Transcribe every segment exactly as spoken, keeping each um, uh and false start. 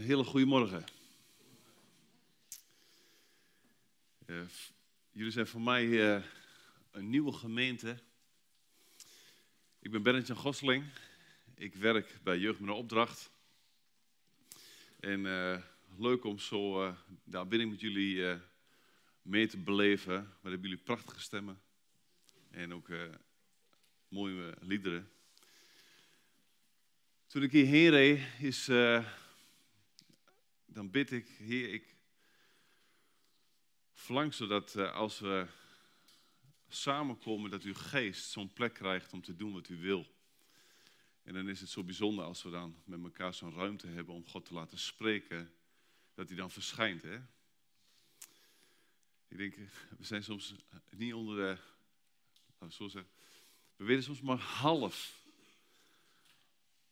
Een hele goede morgen. Uh, jullie zijn voor mij uh, een nieuwe gemeente. Ik ben Bernard Jan Gosseling. Ik werk bij Jeugd met een Opdracht. En uh, leuk om zo uh, de aanbidding met jullie uh, mee te beleven. We hebben jullie prachtige stemmen. En ook uh, mooie liederen. Toen ik hierheen reed, is, uh, dan bid ik, Heer, ik verlang zodat uh, als we samenkomen, dat uw geest zo'n plek krijgt om te doen wat u wil. En dan is het zo bijzonder als we dan met elkaar zo'n ruimte hebben om God te laten spreken, dat hij dan verschijnt. Hè? Ik denk, we zijn soms niet onder de, laten we zo zeggen, we weten soms maar half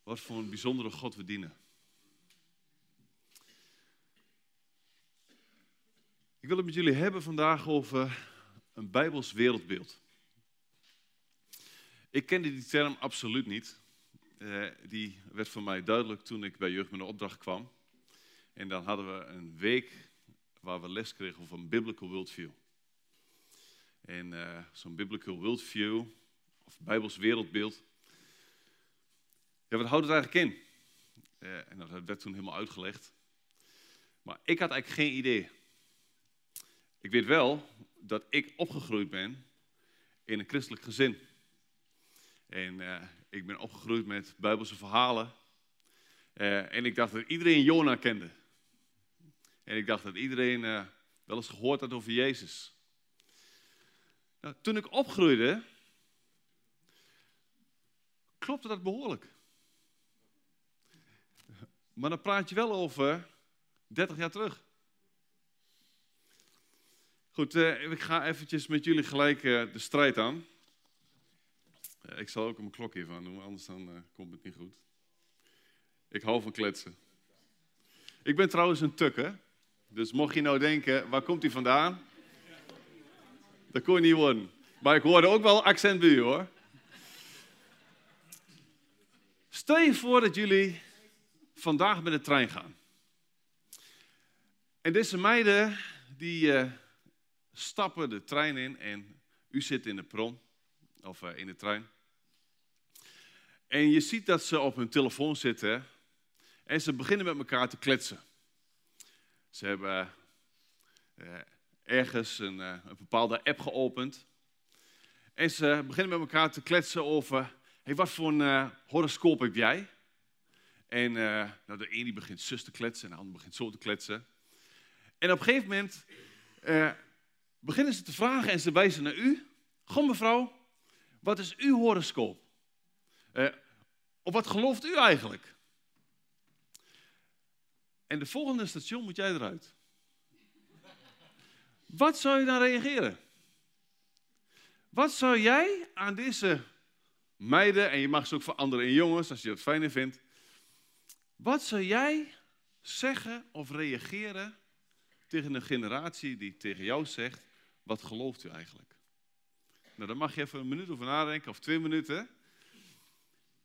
wat voor een bijzondere God we dienen. Ik wil het met jullie hebben vandaag over een Bijbels wereldbeeld. Ik kende die term absoluut niet. Uh, die werd voor mij duidelijk toen ik bij Jeugd met een Opdracht kwam. En dan hadden we een week waar we les kregen over een biblical worldview. En uh, zo'n biblical worldview, of Bijbels wereldbeeld. Ja, wat houdt het eigenlijk in? Uh, en dat werd toen helemaal uitgelegd. Maar ik had eigenlijk geen idee. Ik weet wel dat ik opgegroeid ben in een christelijk gezin. En uh, ik ben opgegroeid met Bijbelse verhalen. Uh, en ik dacht dat iedereen Jona kende. En ik dacht dat iedereen uh, wel eens gehoord had over Jezus. Nou, toen ik opgroeide, klopte dat behoorlijk. Maar dan praat je wel over dertig jaar terug. Goed, uh, ik ga eventjes met jullie gelijk uh, de strijd aan. Uh, ik zal ook mijn klok even aan doen, anders dan uh, komt het niet goed. Ik hou van kletsen. Ik ben trouwens een tukker. Dus mocht je nou denken, waar komt hij vandaan? Dat kon je niet worden. Maar ik hoorde ook wel accent bij u, hoor. Stel je voor dat jullie vandaag met de trein gaan. En deze meiden die uh, stappen de trein in en u zit in de prom of uh, in de trein. En je ziet dat ze op hun telefoon zitten en ze beginnen met elkaar te kletsen. Ze hebben uh, uh, ergens een, uh, een bepaalde app geopend en ze beginnen met elkaar te kletsen over, hey, wat voor een uh, horoscoop heb jij? En uh, nou, de een die begint zus te kletsen en de ander begint zo te kletsen. En op een gegeven moment uh, beginnen ze te vragen en ze wijzen naar u. Goh mevrouw, wat is uw horoscoop? Uh, of wat gelooft u eigenlijk? En de volgende station moet jij eruit. Wat zou je dan reageren? Wat zou jij aan deze meiden, en je mag ze ook voor anderen en jongens als je dat fijner vindt. Wat zou jij zeggen of reageren tegen een generatie die tegen jou zegt, wat gelooft u eigenlijk? Nou, daar mag je even een minuut over nadenken, of twee minuten.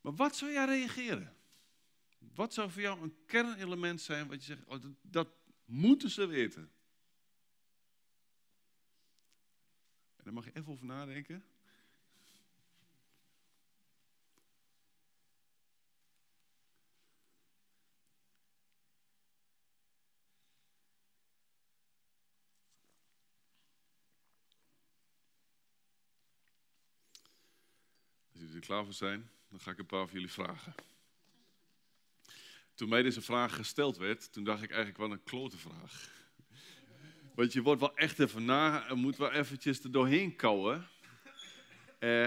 Maar wat zou jij reageren? Wat zou voor jou een kernelement zijn wat je zegt, oh, dat, dat moeten ze weten? En daar mag je even over nadenken. Klaar voor zijn, dan ga ik een paar van jullie vragen. Toen mij deze vraag gesteld werd, toen dacht ik eigenlijk wel een klote vraag. Want je wordt wel echt even na, moet wel eventjes er doorheen kauwen. Uh,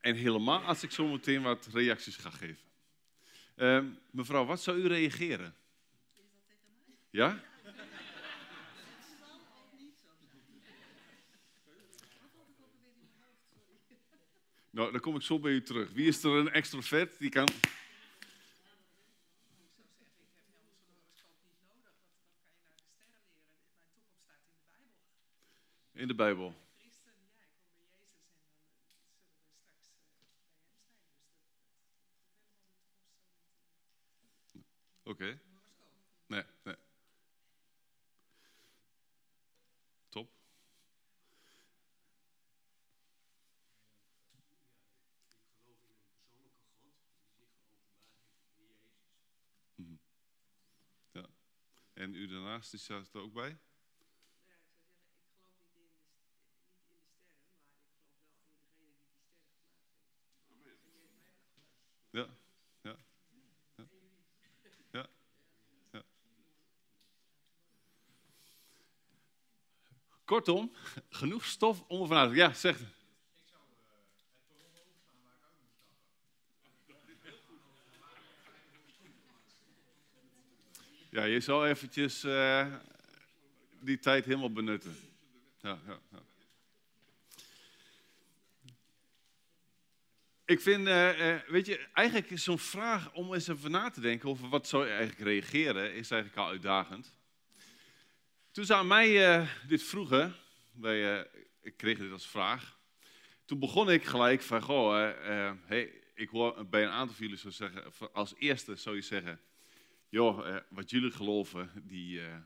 en helemaal als ik zo meteen wat reacties ga geven. Uh, mevrouw, wat zou u reageren? Ja? Nou, dan kom ik zo bij u terug. Wie is er een extrovert? Die kan. In de Bijbel. Oké. Okay. Nee. En u daarnaast, die staat er ook bij? Ja, ik zou zeggen, ik geloof niet in de, niet in de sterren, maar ik geloof wel in degene die die sterren gemaakt heeft. Ja, ja. Ja. Ja. Ja. Kortom, genoeg stof om ervan uit te gaan. Ja, zeg het. Ja, je zal eventjes uh, die tijd helemaal benutten. Ja, ja, ja. Ik vind, uh, uh, weet je, eigenlijk is zo'n vraag om eens even na te denken over wat zou je eigenlijk reageren, is eigenlijk al uitdagend. Toen ze aan mij uh, dit vroegen, wij, uh, ik kreeg dit als vraag, toen begon ik gelijk van, goh, uh, uh, hey, ik hoor bij een aantal van jullie zo zeggen, als eerste zou je zeggen, joh, eh, wat jullie geloven, die, uh,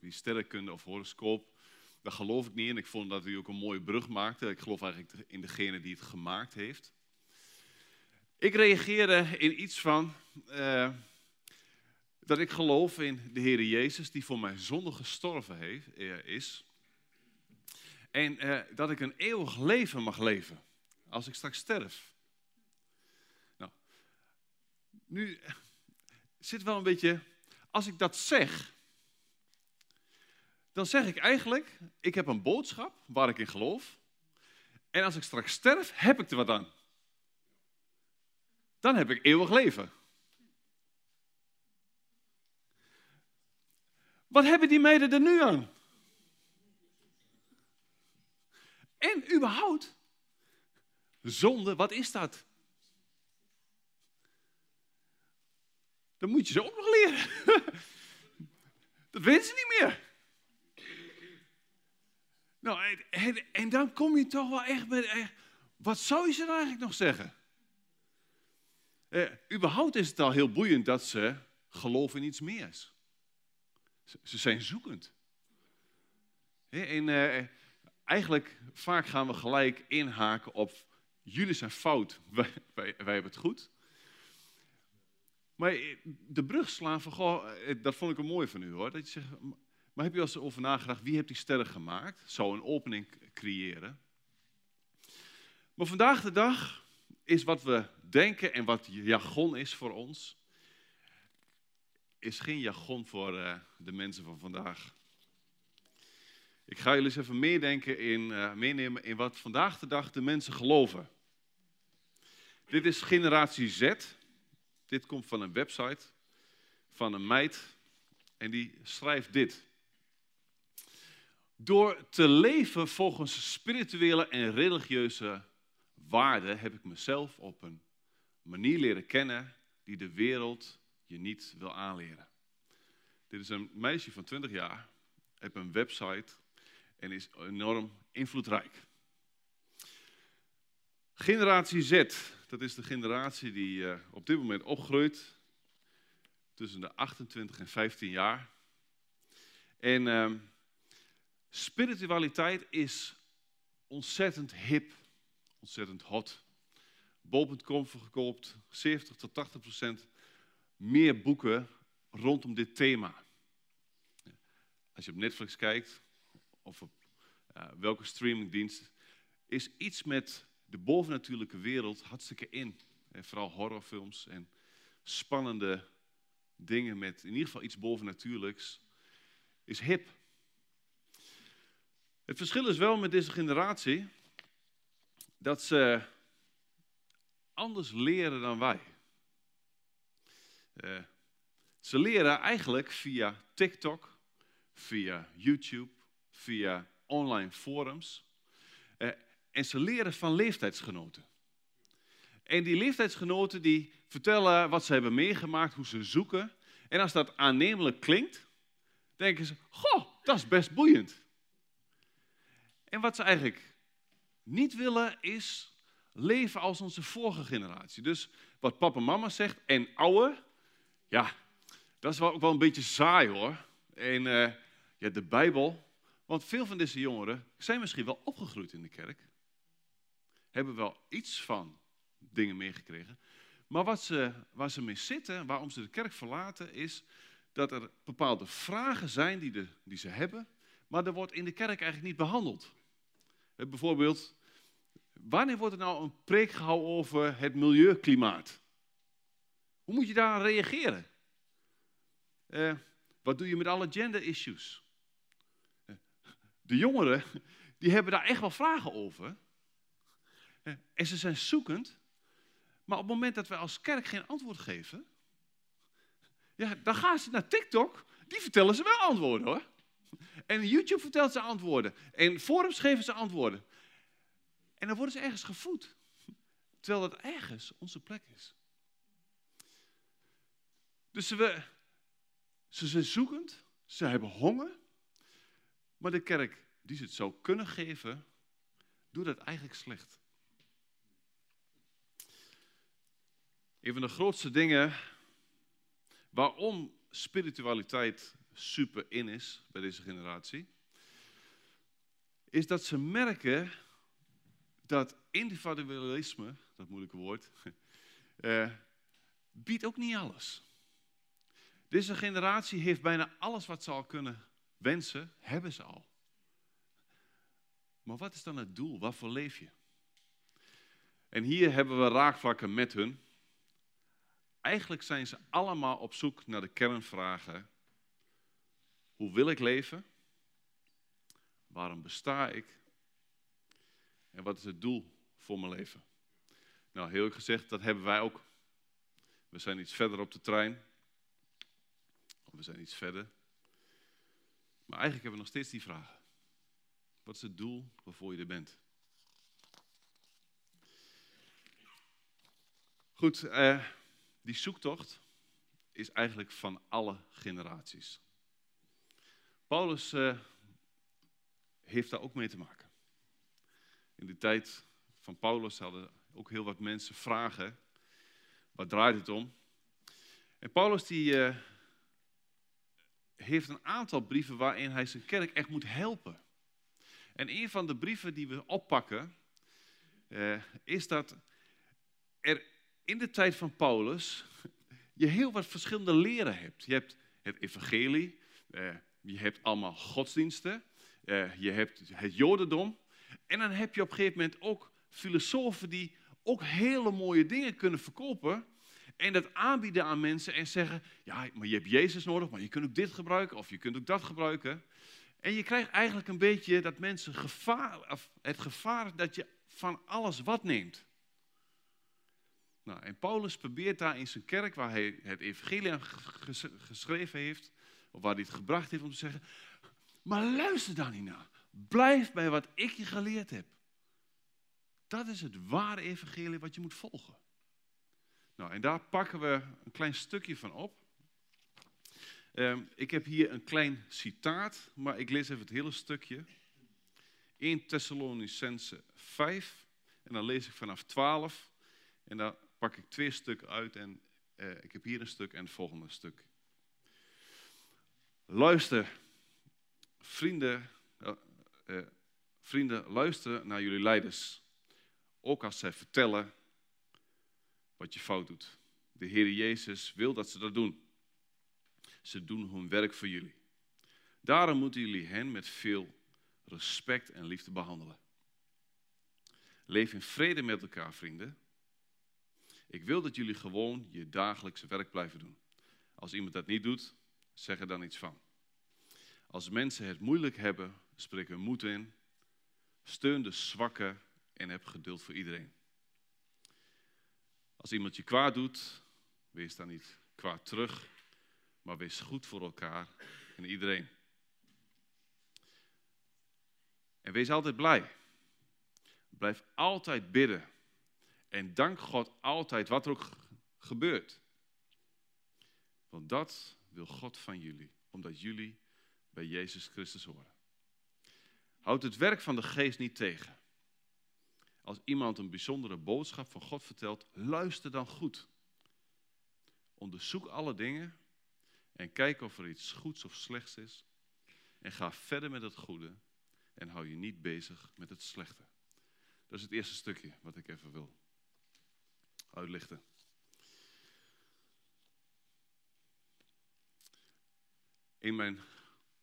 die sterrenkunde of horoscoop, daar geloof ik niet in. Ik vond dat u ook een mooie brug maakte. Ik geloof eigenlijk in degene die het gemaakt heeft. Ik reageerde in iets van uh, dat ik geloof in de Heer Jezus die voor mijn zonde gestorven heeft, is. En uh, dat ik een eeuwig leven mag leven als ik straks sterf. Nou, nu... zit wel een beetje, als ik dat zeg, dan zeg ik eigenlijk, ik heb een boodschap waar ik in geloof. En als ik straks sterf, heb ik er wat aan. Dan heb ik eeuwig leven. Wat hebben die meiden er nu aan? En überhaupt, zonde, wat is dat? Dan moet je ze ook nog leren. Dat weten ze niet meer. Nou, en, en, en dan kom je toch wel echt bij... Wat zou je ze dan eigenlijk nog zeggen? Uh, überhaupt is het al heel boeiend dat ze geloven in iets meer. Ze, ze zijn zoekend. En uh, eigenlijk vaak gaan we gelijk inhaken op... Jullie zijn fout, wij, wij, wij hebben het goed... Maar de brug slaan van, goh, dat vond ik een mooi van u hoor. Dat je zegt, maar heb je wel eens over nagedacht, wie heeft die sterren gemaakt? Zou een opening creëren. Maar vandaag de dag is wat we denken en wat jargon is voor ons, is geen jargon voor uh, de mensen van vandaag. Ik ga jullie eens even meedenken in, uh, meenemen in wat vandaag de dag de mensen geloven. Dit is Generatie Z. Dit komt van een website van een meid en die schrijft dit. Door te leven volgens spirituele en religieuze waarden heb ik mezelf op een manier leren kennen die de wereld je niet wil aanleren. Dit is een meisje van twintig jaar, heeft een website en is enorm invloedrijk. Generatie Z, dat is de generatie die uh, op dit moment opgroeit, tussen de achtentwintig en vijftien jaar. En uh, spiritualiteit is ontzettend hip, ontzettend hot. Bol punt com verkoopt zeventig tot tachtig procent meer boeken rondom dit thema. Als je op Netflix kijkt, of op uh, welke streamingdienst, is iets met... de bovennatuurlijke wereld hartstikke in. En vooral horrorfilms en spannende dingen met in ieder geval iets bovennatuurlijks is hip. Het verschil is wel met deze generatie dat ze anders leren dan wij. Uh, ze leren eigenlijk via TikTok, via YouTube, via online forums... Uh, En ze leren van leeftijdsgenoten. En die leeftijdsgenoten die vertellen wat ze hebben meegemaakt, hoe ze zoeken. En als dat aannemelijk klinkt, denken ze, goh, dat is best boeiend. En wat ze eigenlijk niet willen is leven als onze vorige generatie. Dus wat papa en mama zegt, en ouwe, ja, dat is wel ook wel een beetje saai hoor. En uh, ja, de Bijbel, want veel van deze jongeren zijn misschien wel opgegroeid in de kerk. Hebben wel iets van dingen meegekregen. Maar wat ze, waar ze mee zitten, waarom ze de kerk verlaten, is dat er bepaalde vragen zijn die, de, die ze hebben, maar dat wordt in de kerk eigenlijk niet behandeld. Uh, bijvoorbeeld, wanneer wordt er nou een preek gehouden over het milieuklimaat? Hoe moet je daar reageren? Uh, wat doe je met alle gender issues? Uh, de jongeren, die hebben daar echt wel vragen over. Uh, en ze zijn zoekend. Maar op het moment dat wij als kerk geen antwoord geven, ja, dan gaan ze naar TikTok, die vertellen ze wel antwoorden hoor. En YouTube vertelt ze antwoorden. En forums geven ze antwoorden. En dan worden ze ergens gevoed. Terwijl dat ergens onze plek is. Dus we, ze zijn zoekend, ze hebben honger. Maar de kerk die ze het zou kunnen geven, doet dat eigenlijk slecht. Een van de grootste dingen waarom spiritualiteit super in is bij deze generatie, is dat ze merken dat individualisme, dat moeilijke woord, euh, biedt ook niet alles. Deze generatie heeft bijna alles wat ze al kunnen wensen, hebben ze al. Maar wat is dan het doel? Waarvoor leef je? En hier hebben we raakvlakken met hun. Eigenlijk zijn ze allemaal op zoek naar de kernvragen. Hoe wil ik leven? Waarom besta ik? En wat is het doel voor mijn leven? Nou, heel gezegd, dat hebben wij ook. We zijn iets verder op de trein. Of we zijn iets verder. Maar eigenlijk hebben we nog steeds die vragen. Wat is het doel waarvoor je er bent? Goed, eh... die zoektocht is eigenlijk van alle generaties. Paulus uh, heeft daar ook mee te maken. In de tijd van Paulus hadden ook heel wat mensen vragen. Waar draait het om? En Paulus die, uh, heeft een aantal brieven waarin hij zijn kerk echt moet helpen. En een van de brieven die we oppakken uh, is dat er in de tijd van Paulus, je heel wat verschillende leren hebt. Je hebt het evangelie, eh, je hebt allemaal godsdiensten, eh, je hebt het jodendom. En dan heb je op een gegeven moment ook filosofen die ook hele mooie dingen kunnen verkopen en dat aanbieden aan mensen en zeggen, ja, maar je hebt Jezus nodig, maar je kunt ook dit gebruiken of je kunt ook dat gebruiken. En je krijgt eigenlijk een beetje dat mensen gevaar, het gevaar dat je van alles wat neemt. Nou, en Paulus probeert daar in zijn kerk, waar hij het evangelie aan geschreven heeft, of waar hij het gebracht heeft, om te zeggen, maar luister daar niet naar. Blijf bij wat ik je geleerd heb. Dat is het ware evangelie wat je moet volgen. Nou, en daar pakken we een klein stukje van op. Um, ik heb hier een klein citaat, maar ik lees even het hele stukje. Eerste Thessalonicenzen vijf, en dan lees ik vanaf twaalf, en daar pak ik twee stukken uit en eh, ik heb hier een stuk en het volgende stuk. Luister, vrienden, eh, eh, vrienden, luister naar jullie leiders. Ook als zij vertellen wat je fout doet. De Heer Jezus wil dat ze dat doen. Ze doen hun werk voor jullie. Daarom moeten jullie hen met veel respect en liefde behandelen. Leef in vrede met elkaar, vrienden. Ik wil dat jullie gewoon je dagelijkse werk blijven doen. Als iemand dat niet doet, zeg er dan iets van. Als mensen het moeilijk hebben, spreek hun moed in. Steun de zwakken en heb geduld voor iedereen. Als iemand je kwaad doet, wees dan niet kwaad terug, maar wees goed voor elkaar en iedereen. En wees altijd blij. Blijf altijd bidden. En dank God altijd wat er ook gebeurt. Want dat wil God van jullie, omdat jullie bij Jezus Christus horen. Houd het werk van de geest niet tegen. Als iemand een bijzondere boodschap van God vertelt, luister dan goed. Onderzoek alle dingen en kijk of er iets goeds of slechts is. En ga verder met het goede en hou je niet bezig met het slechte. Dat is het eerste stukje wat ik even wil uitlichten. in, mijn,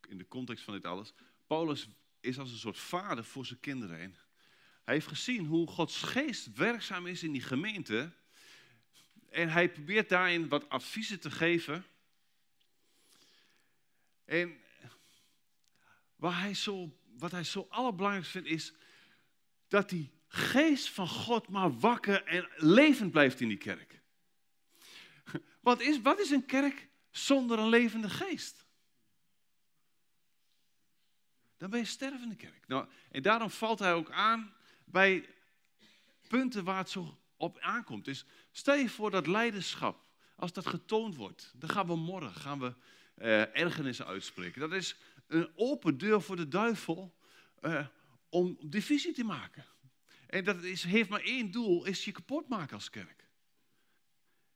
in de context van dit alles, Paulus is als een soort vader voor zijn kinderen heen. Hij heeft gezien hoe Gods geest werkzaam is in die gemeente. En hij probeert daarin wat adviezen te geven. En wat hij zo, wat hij zo allerbelangrijkst vindt is dat die geest van God maar wakker en levend blijft in die kerk. Wat is, wat is een kerk zonder een levende geest? Dan ben je een stervende kerk. Nou, en daarom valt hij ook aan bij punten waar het zo op aankomt. Dus stel je voor dat leiderschap, als dat getoond wordt, dan gaan we morgen gaan we, uh, ergernissen uitspreken. Dat is een open deur voor de duivel uh, om divisie te maken. En dat is, heeft maar één doel, is je kapot maken als kerk.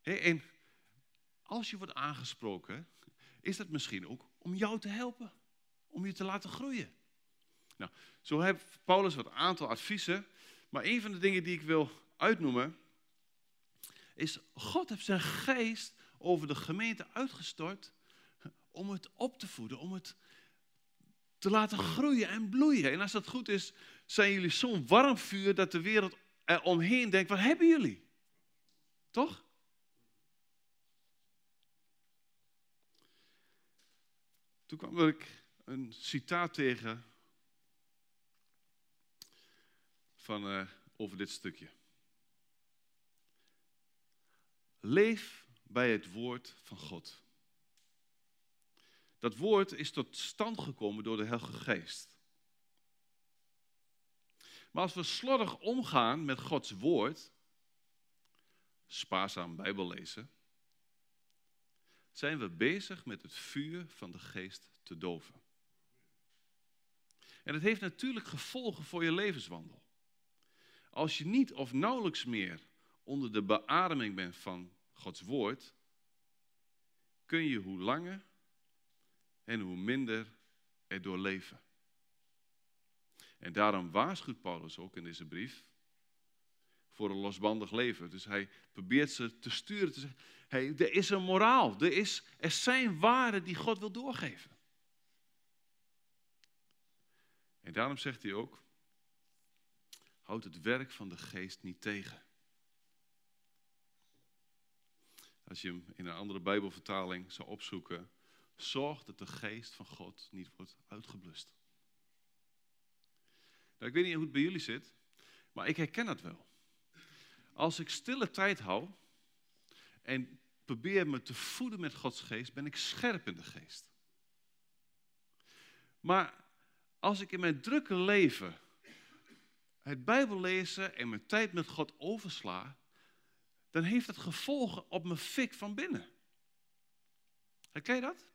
Hey, en als je wordt aangesproken, is dat misschien ook om jou te helpen. Om je te laten groeien. Nou, zo heeft Paulus wat aantal adviezen. Maar een van de dingen die ik wil uitnoemen, is God heeft zijn geest over de gemeente uitgestort om het op te voeden, om het te laten groeien en bloeien. En als dat goed is, zijn jullie zo'n warm vuur dat de wereld er omheen denkt, wat hebben jullie? Toch? Toen kwam ik een citaat tegen van, uh, over dit stukje. Leef bij het woord van God. Dat woord is tot stand gekomen door de Heilige Geest. Maar als we slordig omgaan met Gods woord, spaarzaam Bijbel lezen, zijn we bezig met het vuur van de Geest te doven. En dat heeft natuurlijk gevolgen voor je levenswandel. Als je niet of nauwelijks meer onder de beademing bent van Gods woord, kun je hoe langer en hoe minder erdoor leven. En daarom waarschuwt Paulus ook in deze brief voor een losbandig leven. Dus hij probeert ze te sturen, te zeggen, hey, er is een moraal, er, is, er zijn waarden die God wil doorgeven. En daarom zegt hij ook, houd het werk van de geest niet tegen. Als je hem in een andere Bijbelvertaling zou opzoeken, zorg dat de geest van God niet wordt uitgeblust. Nou, ik weet niet hoe het bij jullie zit, maar ik herken dat wel. Als ik stille tijd hou en probeer me te voeden met Gods geest, ben ik scherp in de geest. Maar als ik in mijn drukke leven het Bijbel lezen en mijn tijd met God oversla, dan heeft dat gevolgen op mijn fik van binnen. Herken je dat?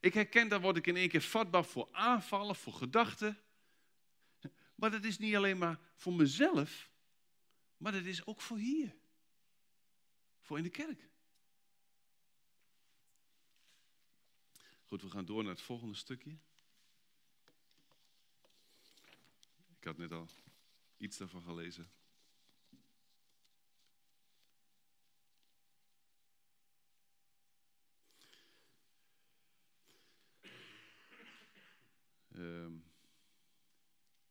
Ik herken, daar word ik in één keer vatbaar voor aanvallen, voor gedachten. Maar dat is niet alleen maar voor mezelf, maar dat is ook voor hier. Voor in de kerk. Goed, we gaan door naar het volgende stukje. Ik had net al iets daarvan gelezen. Um,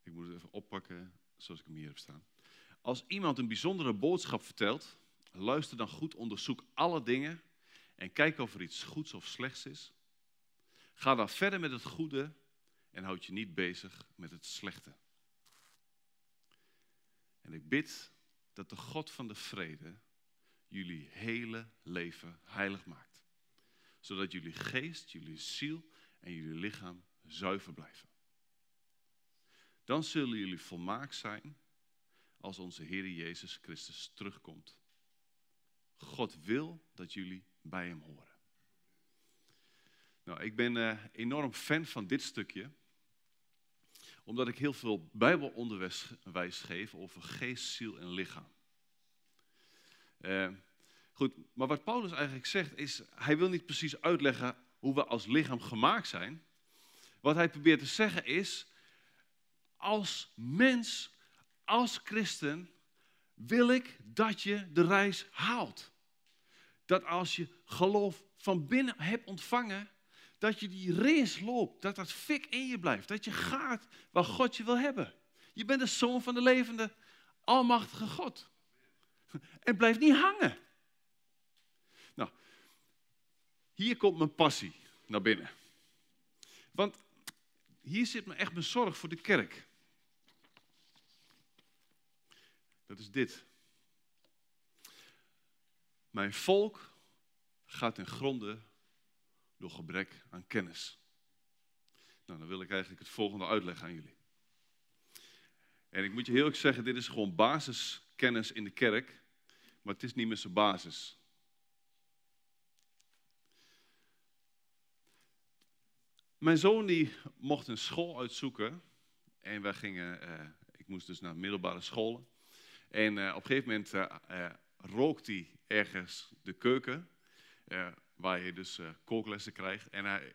ik moet het even oppakken zoals ik hem hier heb staan. Als iemand een bijzondere boodschap vertelt, luister dan goed, onderzoek alle dingen en kijk of er iets goeds of slechts is. Ga dan verder met het goede en houd je niet bezig met het slechte. En ik bid dat de God van de vrede jullie hele leven heilig maakt. Zodat jullie geest, jullie ziel en jullie lichaam zuiver blijven. Dan zullen jullie volmaakt zijn als onze Heer Jezus Christus terugkomt. God wil dat jullie bij hem horen. Nou, ik ben uh, enorm fan van dit stukje. Omdat ik heel veel Bijbelonderwijs geef over geest, ziel en lichaam. Uh, goed, maar wat Paulus eigenlijk zegt is, hij wil niet precies uitleggen hoe we als lichaam gemaakt zijn. Wat hij probeert te zeggen is, als mens, als christen, wil ik dat je de reis haalt. Dat als je geloof van binnen hebt ontvangen, dat je die race loopt, dat dat fik in je blijft, dat je gaat waar God je wil hebben. Je bent de zoon van de levende, almachtige God. En blijf niet hangen. Nou, hier komt mijn passie naar binnen. Want hier zit me echt mijn zorg voor de kerk. Dat is dit. Mijn volk gaat ten gronde door gebrek aan kennis. Nou, dan wil ik eigenlijk het volgende uitleggen aan jullie. En ik moet je heel erg zeggen, dit is gewoon basiskennis in de kerk, maar het is niet meer zijn basis. Mijn zoon die mocht een school uitzoeken en wij gingen, uh, ik moest dus naar middelbare scholen. En uh, op een gegeven moment uh, uh, rookt hij ergens de keuken, uh, waar je dus uh, kooklessen krijgt. En hij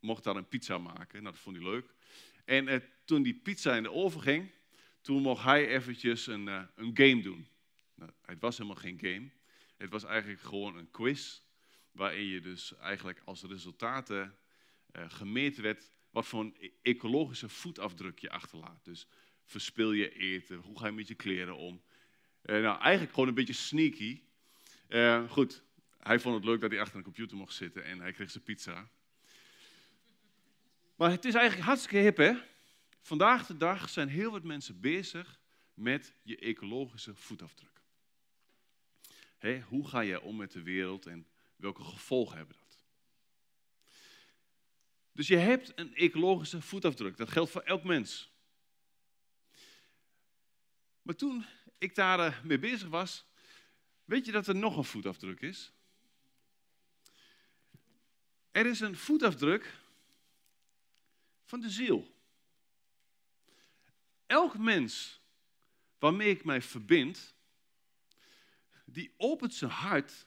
mocht daar een pizza maken, nou, dat vond hij leuk. En uh, toen die pizza in de oven ging, toen mocht hij eventjes een, uh, een game doen. Nou, het was helemaal geen game, het was eigenlijk gewoon een quiz, waarin je dus eigenlijk als resultaten uh, gemeten werd wat voor een ecologische voetafdruk je achterlaat. Dus verspil je eten, hoe ga je met je kleren om? Uh, nou, eigenlijk gewoon een beetje sneaky. Uh, goed, hij vond het leuk dat hij achter een computer mocht zitten en hij kreeg zijn pizza. Maar het is eigenlijk hartstikke hip, hè? Vandaag de dag zijn heel wat mensen bezig met je ecologische voetafdruk. Hey, hoe ga jij om met de wereld en welke gevolgen hebben dat? Dus je hebt een ecologische voetafdruk, dat geldt voor elk mens. Maar toen ik daar mee bezig was, weet je dat er nog een voetafdruk is? Er is een voetafdruk van de ziel. Elk mens waarmee ik mij verbind, die opent zijn hart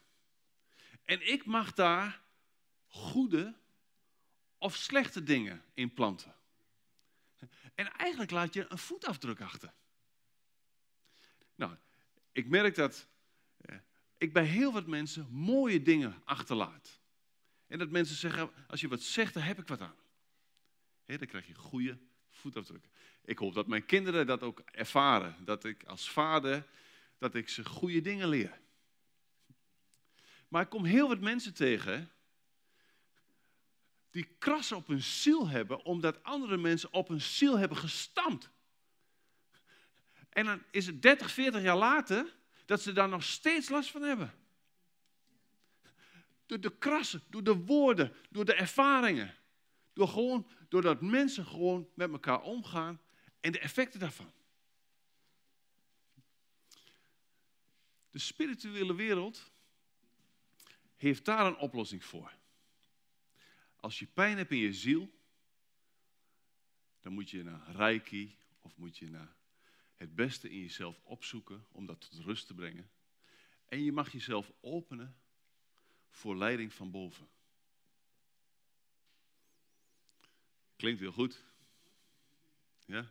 en ik mag daar goede of slechte dingen in planten. En eigenlijk laat je een voetafdruk achter. Nou, ik merk dat eh, ik bij heel wat mensen mooie dingen achterlaat. En dat mensen zeggen, als je wat zegt, daar heb ik wat aan. He, dan krijg je goede voetafdrukken. Ik hoop dat mijn kinderen dat ook ervaren. Dat ik als vader, dat ik ze goede dingen leer. Maar ik kom heel wat mensen tegen die kras op hun ziel hebben, omdat andere mensen op hun ziel hebben gestampt. En dan is het dertig, veertig jaar later dat ze daar nog steeds last van hebben. Door de krassen, door de woorden, door de ervaringen. Door gewoon, doordat mensen gewoon met elkaar omgaan en de effecten daarvan. De spirituele wereld heeft daar een oplossing voor. Als je pijn hebt in je ziel, dan moet je naar Reiki of moet je naar het beste in jezelf opzoeken om dat tot rust te brengen. En je mag jezelf openen voor leiding van boven. Klinkt heel goed. Ja?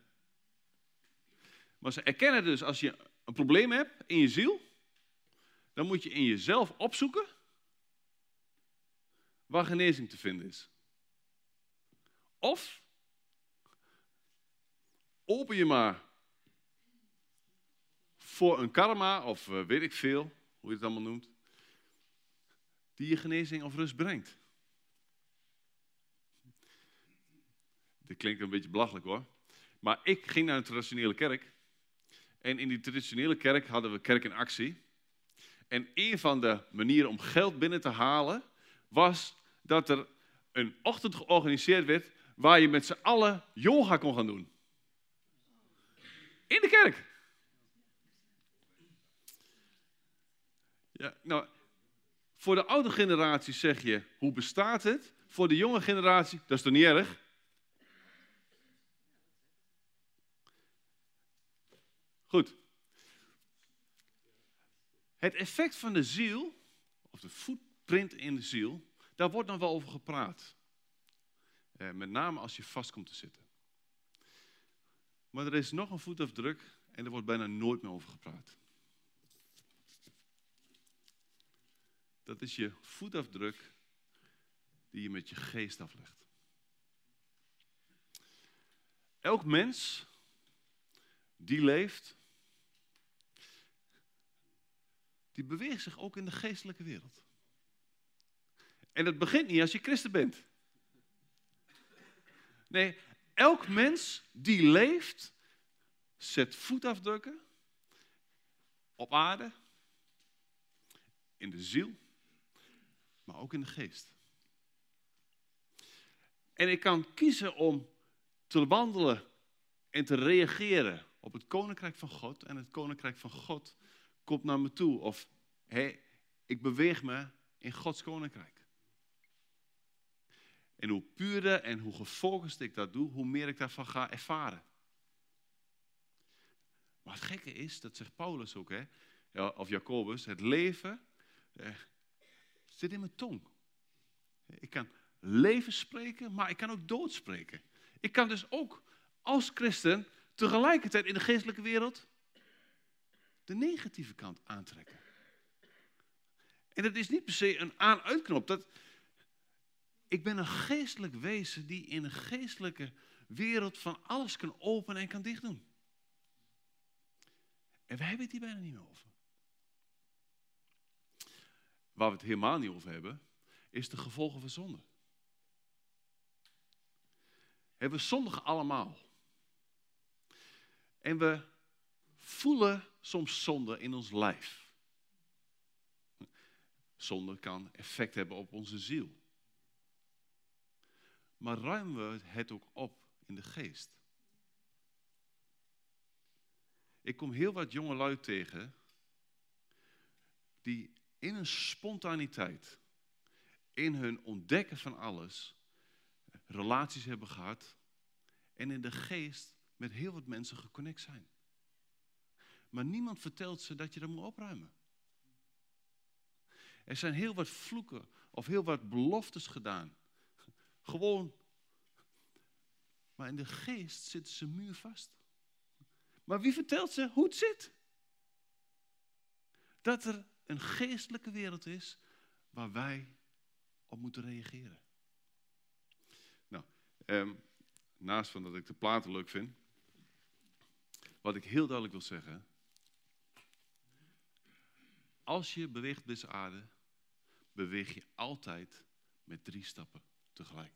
Maar ze erkennen dus, als je een probleem hebt in je ziel, dan moet je in jezelf opzoeken waar genezing te vinden is. Of open je maar voor een karma, of weet ik veel, hoe je het allemaal noemt, die je genezing of rust brengt. Dit klinkt een beetje belachelijk hoor. Maar ik ging naar een traditionele kerk. En in die traditionele kerk hadden we kerk in actie. En een van de manieren om geld binnen te halen was dat er een ochtend georganiseerd werd waar je met z'n allen yoga kon gaan doen. In de kerk. Ja, nou, voor de oude generatie zeg je, hoe bestaat het? Voor de jonge generatie, dat is toch niet erg? Goed. Het effect van de ziel, of de footprint in de ziel, daar wordt nog wel over gepraat. Eh, met name als je vast komt te zitten. Maar er is nog een voetafdruk en er wordt bijna nooit meer over gepraat. Dat is je voetafdruk die je met je geest aflegt. Elk mens die leeft, die beweegt zich ook in de geestelijke wereld. En dat begint niet als je christen bent. Nee, elk mens die leeft, zet voetafdrukken op aarde, in de ziel, maar ook in de geest. En ik kan kiezen om te wandelen en te reageren op het koninkrijk van God. En het koninkrijk van God komt naar me toe. Of, hé, ik beweeg me in Gods koninkrijk. En hoe puurder en hoe gefocust ik dat doe, hoe meer ik daarvan ga ervaren. Maar het gekke is, dat zegt Paulus ook, hè, of Jacobus, het leven eh, zit in mijn tong. Ik kan leven spreken, maar ik kan ook dood spreken. Ik kan dus ook als christen tegelijkertijd in de geestelijke wereld de negatieve kant aantrekken. En dat is niet per se een aan-uitknop, dat... Ik ben een geestelijk wezen die in een geestelijke wereld van alles kan openen en kan dichtdoen. En wij hebben het hier bijna niet meer over. Waar we het helemaal niet over hebben, is de gevolgen van zonde. En we zondigen allemaal. En we voelen soms zonde in ons lijf. Zonde kan effect hebben op onze ziel. Maar ruimen we het ook op in de geest? Ik kom heel wat jongelui tegen die in hun spontaniteit, in hun ontdekken van alles, relaties hebben gehad en in de geest met heel wat mensen geconnect zijn. Maar niemand vertelt ze dat je dat moet opruimen. Er zijn heel wat vloeken of heel wat beloftes gedaan. Gewoon. Maar in de geest zitten ze muurvast. Maar wie vertelt ze hoe het zit? Dat er een geestelijke wereld is waar wij op moeten reageren. Nou, eh, naast van dat ik de platen leuk vind, wat ik heel duidelijk wil zeggen. Als je beweegt op deze aarde, beweeg je altijd met drie stappen tegelijk.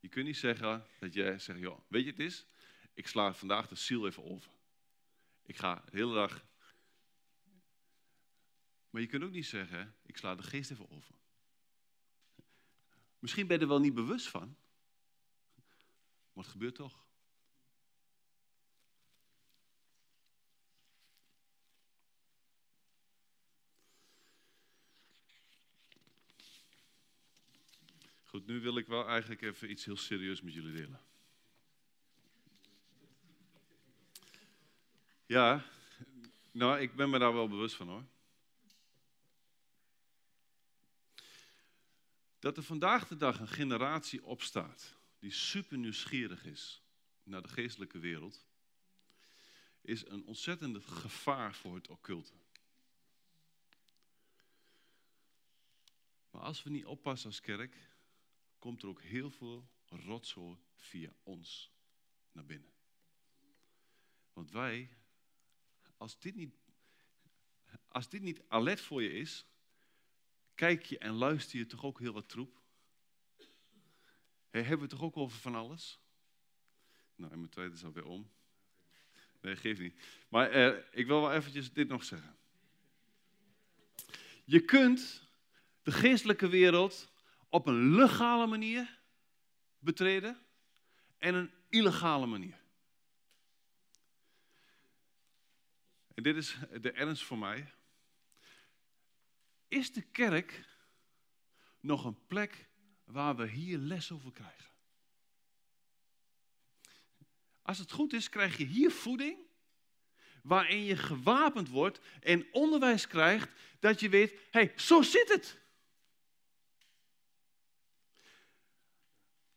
Je kunt niet zeggen dat jij zegt, joh, weet je het is? Ik sla vandaag de ziel even over. Ik ga de hele dag... Maar je kunt ook niet zeggen, ik sla de geest even over. Misschien ben je er wel niet bewust van, maar het gebeurt toch. Goed, nu wil ik wel eigenlijk even iets heel serieus met jullie delen. Ja, nou, ik ben me daar wel bewust van, hoor. Dat er vandaag de dag een generatie opstaat die super nieuwsgierig is naar de geestelijke wereld, is een ontzettend gevaar voor het occulte. Maar als we niet oppassen als kerk, komt er ook heel veel rotzooi via ons naar binnen. Want wij, als dit niet, als dit niet alert voor je is, kijk je en luister je toch ook heel wat troep. Hey, hebben we het toch ook over van alles? Nou, en mijn tijd is alweer om. Nee, geeft niet. Maar eh, ik wil wel eventjes dit nog zeggen. Je kunt de geestelijke wereld op een legale manier betreden en een illegale manier. En dit is de ernst voor mij. Is de kerk nog een plek waar we hier les over krijgen? Als het goed is, krijg je hier voeding waarin je gewapend wordt en onderwijs krijgt dat je weet, hey, zo zit het.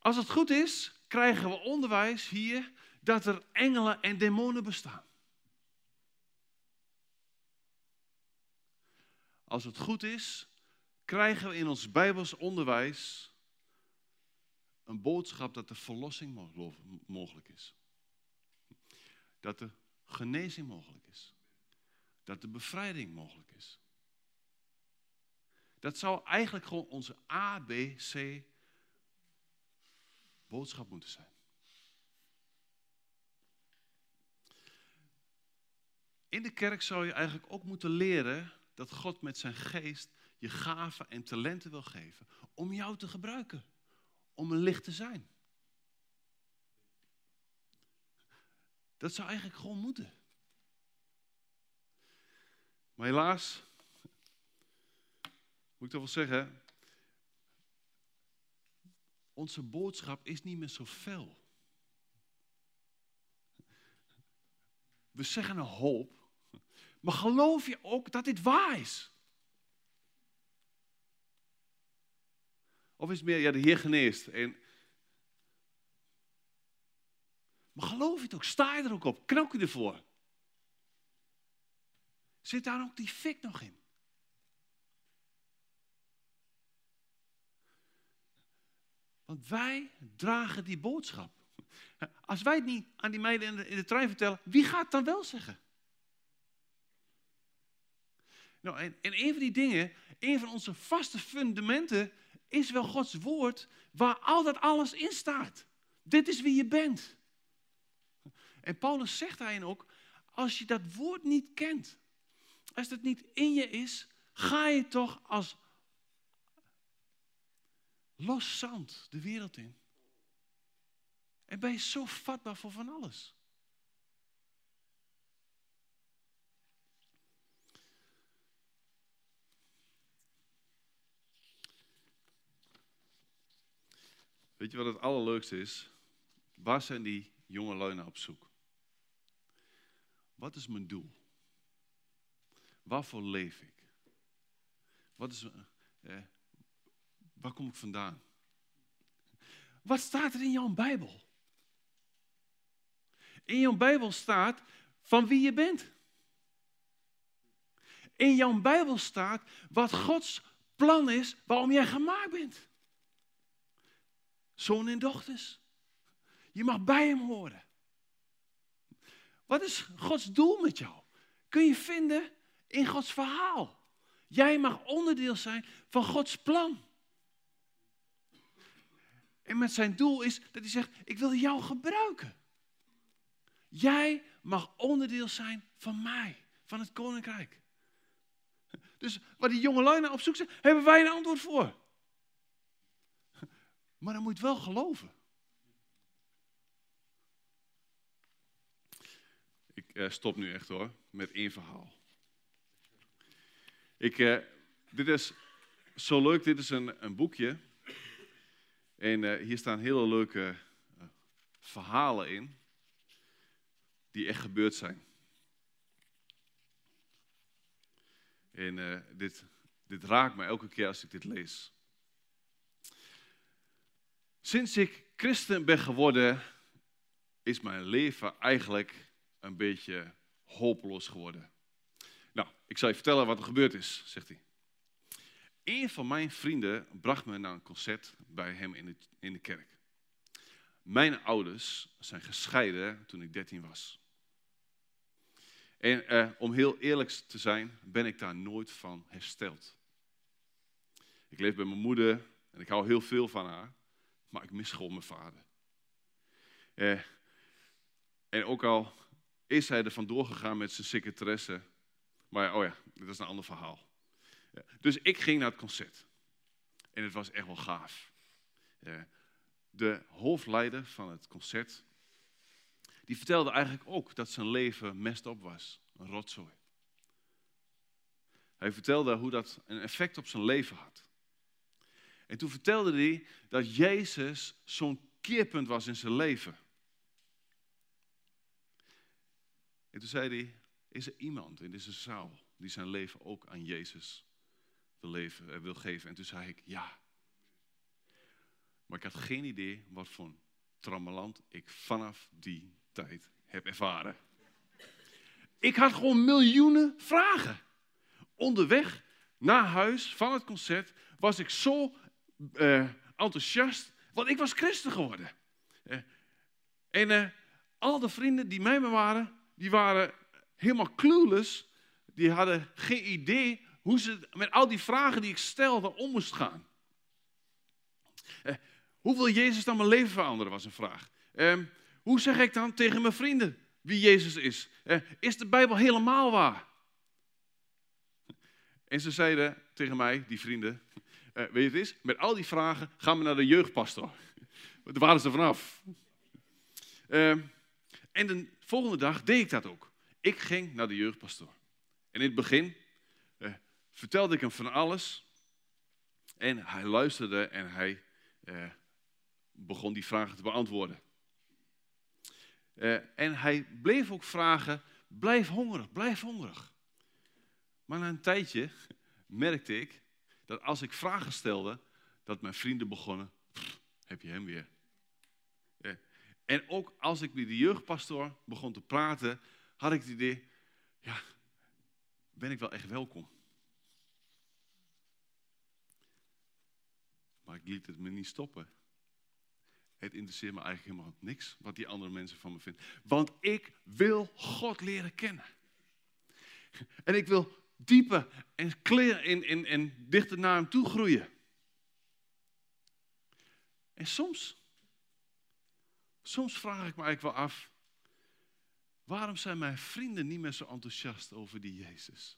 Als het goed is, krijgen we onderwijs hier dat er engelen en demonen bestaan. Als het goed is, krijgen we in ons Bijbels onderwijs een boodschap dat de verlossing mogelijk is. Dat de genezing mogelijk is. Dat de bevrijding mogelijk is. Dat zou eigenlijk gewoon onze A B C-boodschap moeten zijn. In de kerk zou je eigenlijk ook moeten leren dat God met zijn geest je gaven en talenten wil geven om jou te gebruiken, om een licht te zijn. Dat zou eigenlijk gewoon moeten. Maar helaas, moet ik toch wel zeggen, onze boodschap is niet meer zo fel. We zeggen een hoop, maar geloof je ook dat dit waar is? Of is het meer, ja, de Heer geneest. En... Maar geloof je het ook? Sta je er ook op? Knok je ervoor? Zit daar ook die fik nog in? Want wij dragen die boodschap. Als wij het niet aan die meiden in de, in de trein vertellen, wie gaat het dan wel zeggen? Nou, en, en een van die dingen, een van onze vaste fundamenten, is wel Gods woord waar al dat alles in staat. Dit is wie je bent. En Paulus zegt daarin ook, als je dat woord niet kent, als dat niet in je is, ga je toch als los zand de wereld in. En ben je zo vatbaar voor van alles. Weet je wat het allerleukste is? Waar zijn die jongelui naar op zoek? Wat is mijn doel? Waarvoor leef ik? Wat is, eh, waar kom ik vandaan? Wat staat er in jouw Bijbel? In jouw Bijbel staat van wie je bent. In jouw Bijbel staat wat Gods plan is waarom jij gemaakt bent. Zoon en dochters, je mag bij hem horen. Wat is Gods doel met jou? Kun je vinden in Gods verhaal. Jij mag onderdeel zijn van Gods plan. En met zijn doel is dat hij zegt, ik wil jou gebruiken. Jij mag onderdeel zijn van mij, van het koninkrijk. Dus waar die jongelui naar op zoek zijn, hebben wij een antwoord voor. Maar dan moet je het wel geloven. Ik uh, stop nu echt hoor, met één verhaal. Ik, uh, dit is zo leuk, dit is een, een boekje. En uh, hier staan hele leuke uh, verhalen in, die echt gebeurd zijn. En uh, dit, dit raakt me elke keer als ik dit lees. Sinds ik christen ben geworden, is mijn leven eigenlijk een beetje hopeloos geworden. Nou, ik zal je vertellen wat er gebeurd is, zegt hij. Een van mijn vrienden bracht me naar een concert bij hem in de, in de kerk. Mijn ouders zijn gescheiden toen ik dertien was. En eh, om heel eerlijk te zijn, ben ik daar nooit van hersteld. Ik leef bij mijn moeder en ik hou heel veel van haar. Maar ik mis gewoon mijn vader. Eh, en ook al is hij er vandoor gegaan met zijn secretaresse. Maar oh ja, dat is een ander verhaal. Eh, dus ik ging naar het concert. En het was echt wel gaaf. Eh, de hoofdleider van het concert, die vertelde eigenlijk ook dat zijn leven messed up was. Een rotzooi. Hij vertelde hoe dat een effect op zijn leven had. En toen vertelde hij dat Jezus zo'n keerpunt was in zijn leven. En toen zei hij, is er iemand in deze zaal die zijn leven ook aan Jezus wil, leven, wil geven? En toen zei ik, ja. Maar ik had geen idee wat voor trammeland ik vanaf die tijd heb ervaren. Ik had gewoon miljoenen vragen. Onderweg na huis van het concert was ik zo uh, enthousiast, want ik was christen geworden. Uh, en uh, al de vrienden die mij waren, die waren helemaal clueless. Die hadden geen idee hoe ze met al die vragen die ik stelde om moest gaan. Uh, hoe wil Jezus dan mijn leven veranderen, was een vraag. Uh, hoe zeg ik dan tegen mijn vrienden wie Jezus is? Uh, is de Bijbel helemaal waar? En ze zeiden tegen mij, die vrienden, uh, weet je het is, met al die vragen gaan we naar de jeugdpastoor. Daar waren ze vanaf. Uh, en de volgende dag deed ik dat ook. Ik ging naar de jeugdpastoor. En in het begin uh, vertelde ik hem van alles. En hij luisterde en hij uh, begon die vragen te beantwoorden. Uh, en hij bleef ook vragen, blijf hongerig, blijf hongerig. Maar na een tijdje merkte ik dat als ik vragen stelde, dat mijn vrienden begonnen, heb je hem weer. Ja. En ook als ik met de jeugdpastoor begon te praten, had ik het idee, ja, ben ik wel echt welkom? Maar ik liet het me niet stoppen. Het interesseert me eigenlijk helemaal niks wat die andere mensen van me vinden. Want ik wil God leren kennen. En ik wil dieper en, kleren en, en, en dichter naar hem toe groeien. En soms, soms vraag ik me eigenlijk wel af, waarom zijn mijn vrienden niet meer zo enthousiast over die Jezus?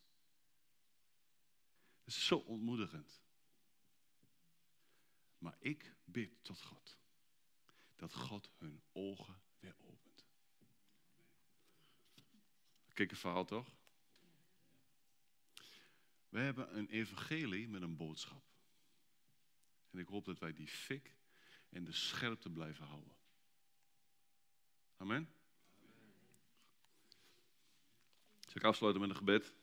Dat is zo ontmoedigend. Maar ik bid tot God, dat God hun ogen weer opent. Kijk, een verhaal toch? We hebben een evangelie met een boodschap. En ik hoop dat wij die fik en de scherpte blijven houden. Amen. Zal ik afsluiten met een gebed?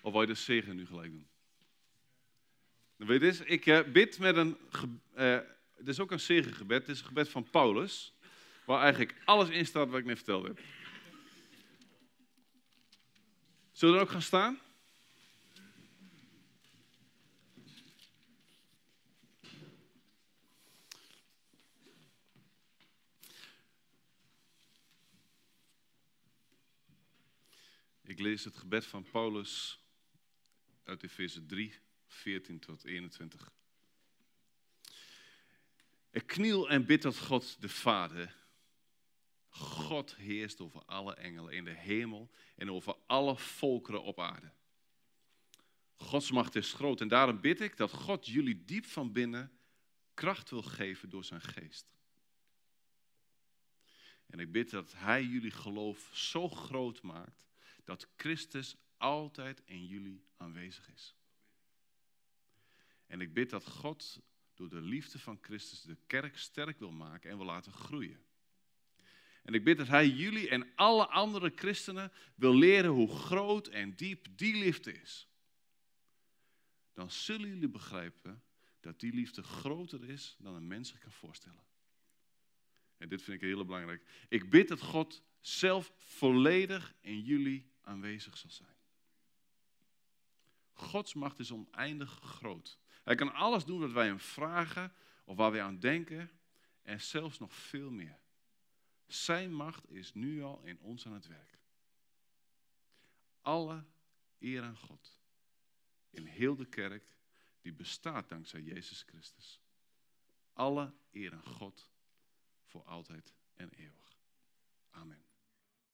Of wil je de zegen nu gelijk doen? Weet je, ik bid met een... Uh, het is ook een zegengebed. Het is een gebed van Paulus. Waar eigenlijk alles in staat wat ik net verteld heb. Zullen we er ook gaan staan? Ik lees het gebed van Paulus uit Efeze drie, veertien tot eenentwintig. Ik kniel en bid tot God de Vader. God heerst over alle engelen in de hemel en over alle volkeren op aarde. Gods macht is groot en daarom bid ik dat God jullie diep van binnen kracht wil geven door zijn geest. En ik bid dat hij jullie geloof zo groot maakt dat Christus altijd in jullie aanwezig is. En ik bid dat God door de liefde van Christus de kerk sterk wil maken en wil laten groeien. En ik bid dat hij jullie en alle andere christenen wil leren hoe groot en diep die liefde is. Dan zullen jullie begrijpen dat die liefde groter is dan een mens zich kan voorstellen. En dit vind ik heel belangrijk. Ik bid dat God zelf volledig in jullie aanwezig zal zijn. Gods macht is oneindig groot. Hij kan alles doen wat wij hem vragen of waar wij aan denken en zelfs nog veel meer. Zijn macht is nu al in ons aan het werk. Alle eer aan God in heel de kerk die bestaat dankzij Jezus Christus. Alle eer aan God voor altijd en eeuwig. Amen.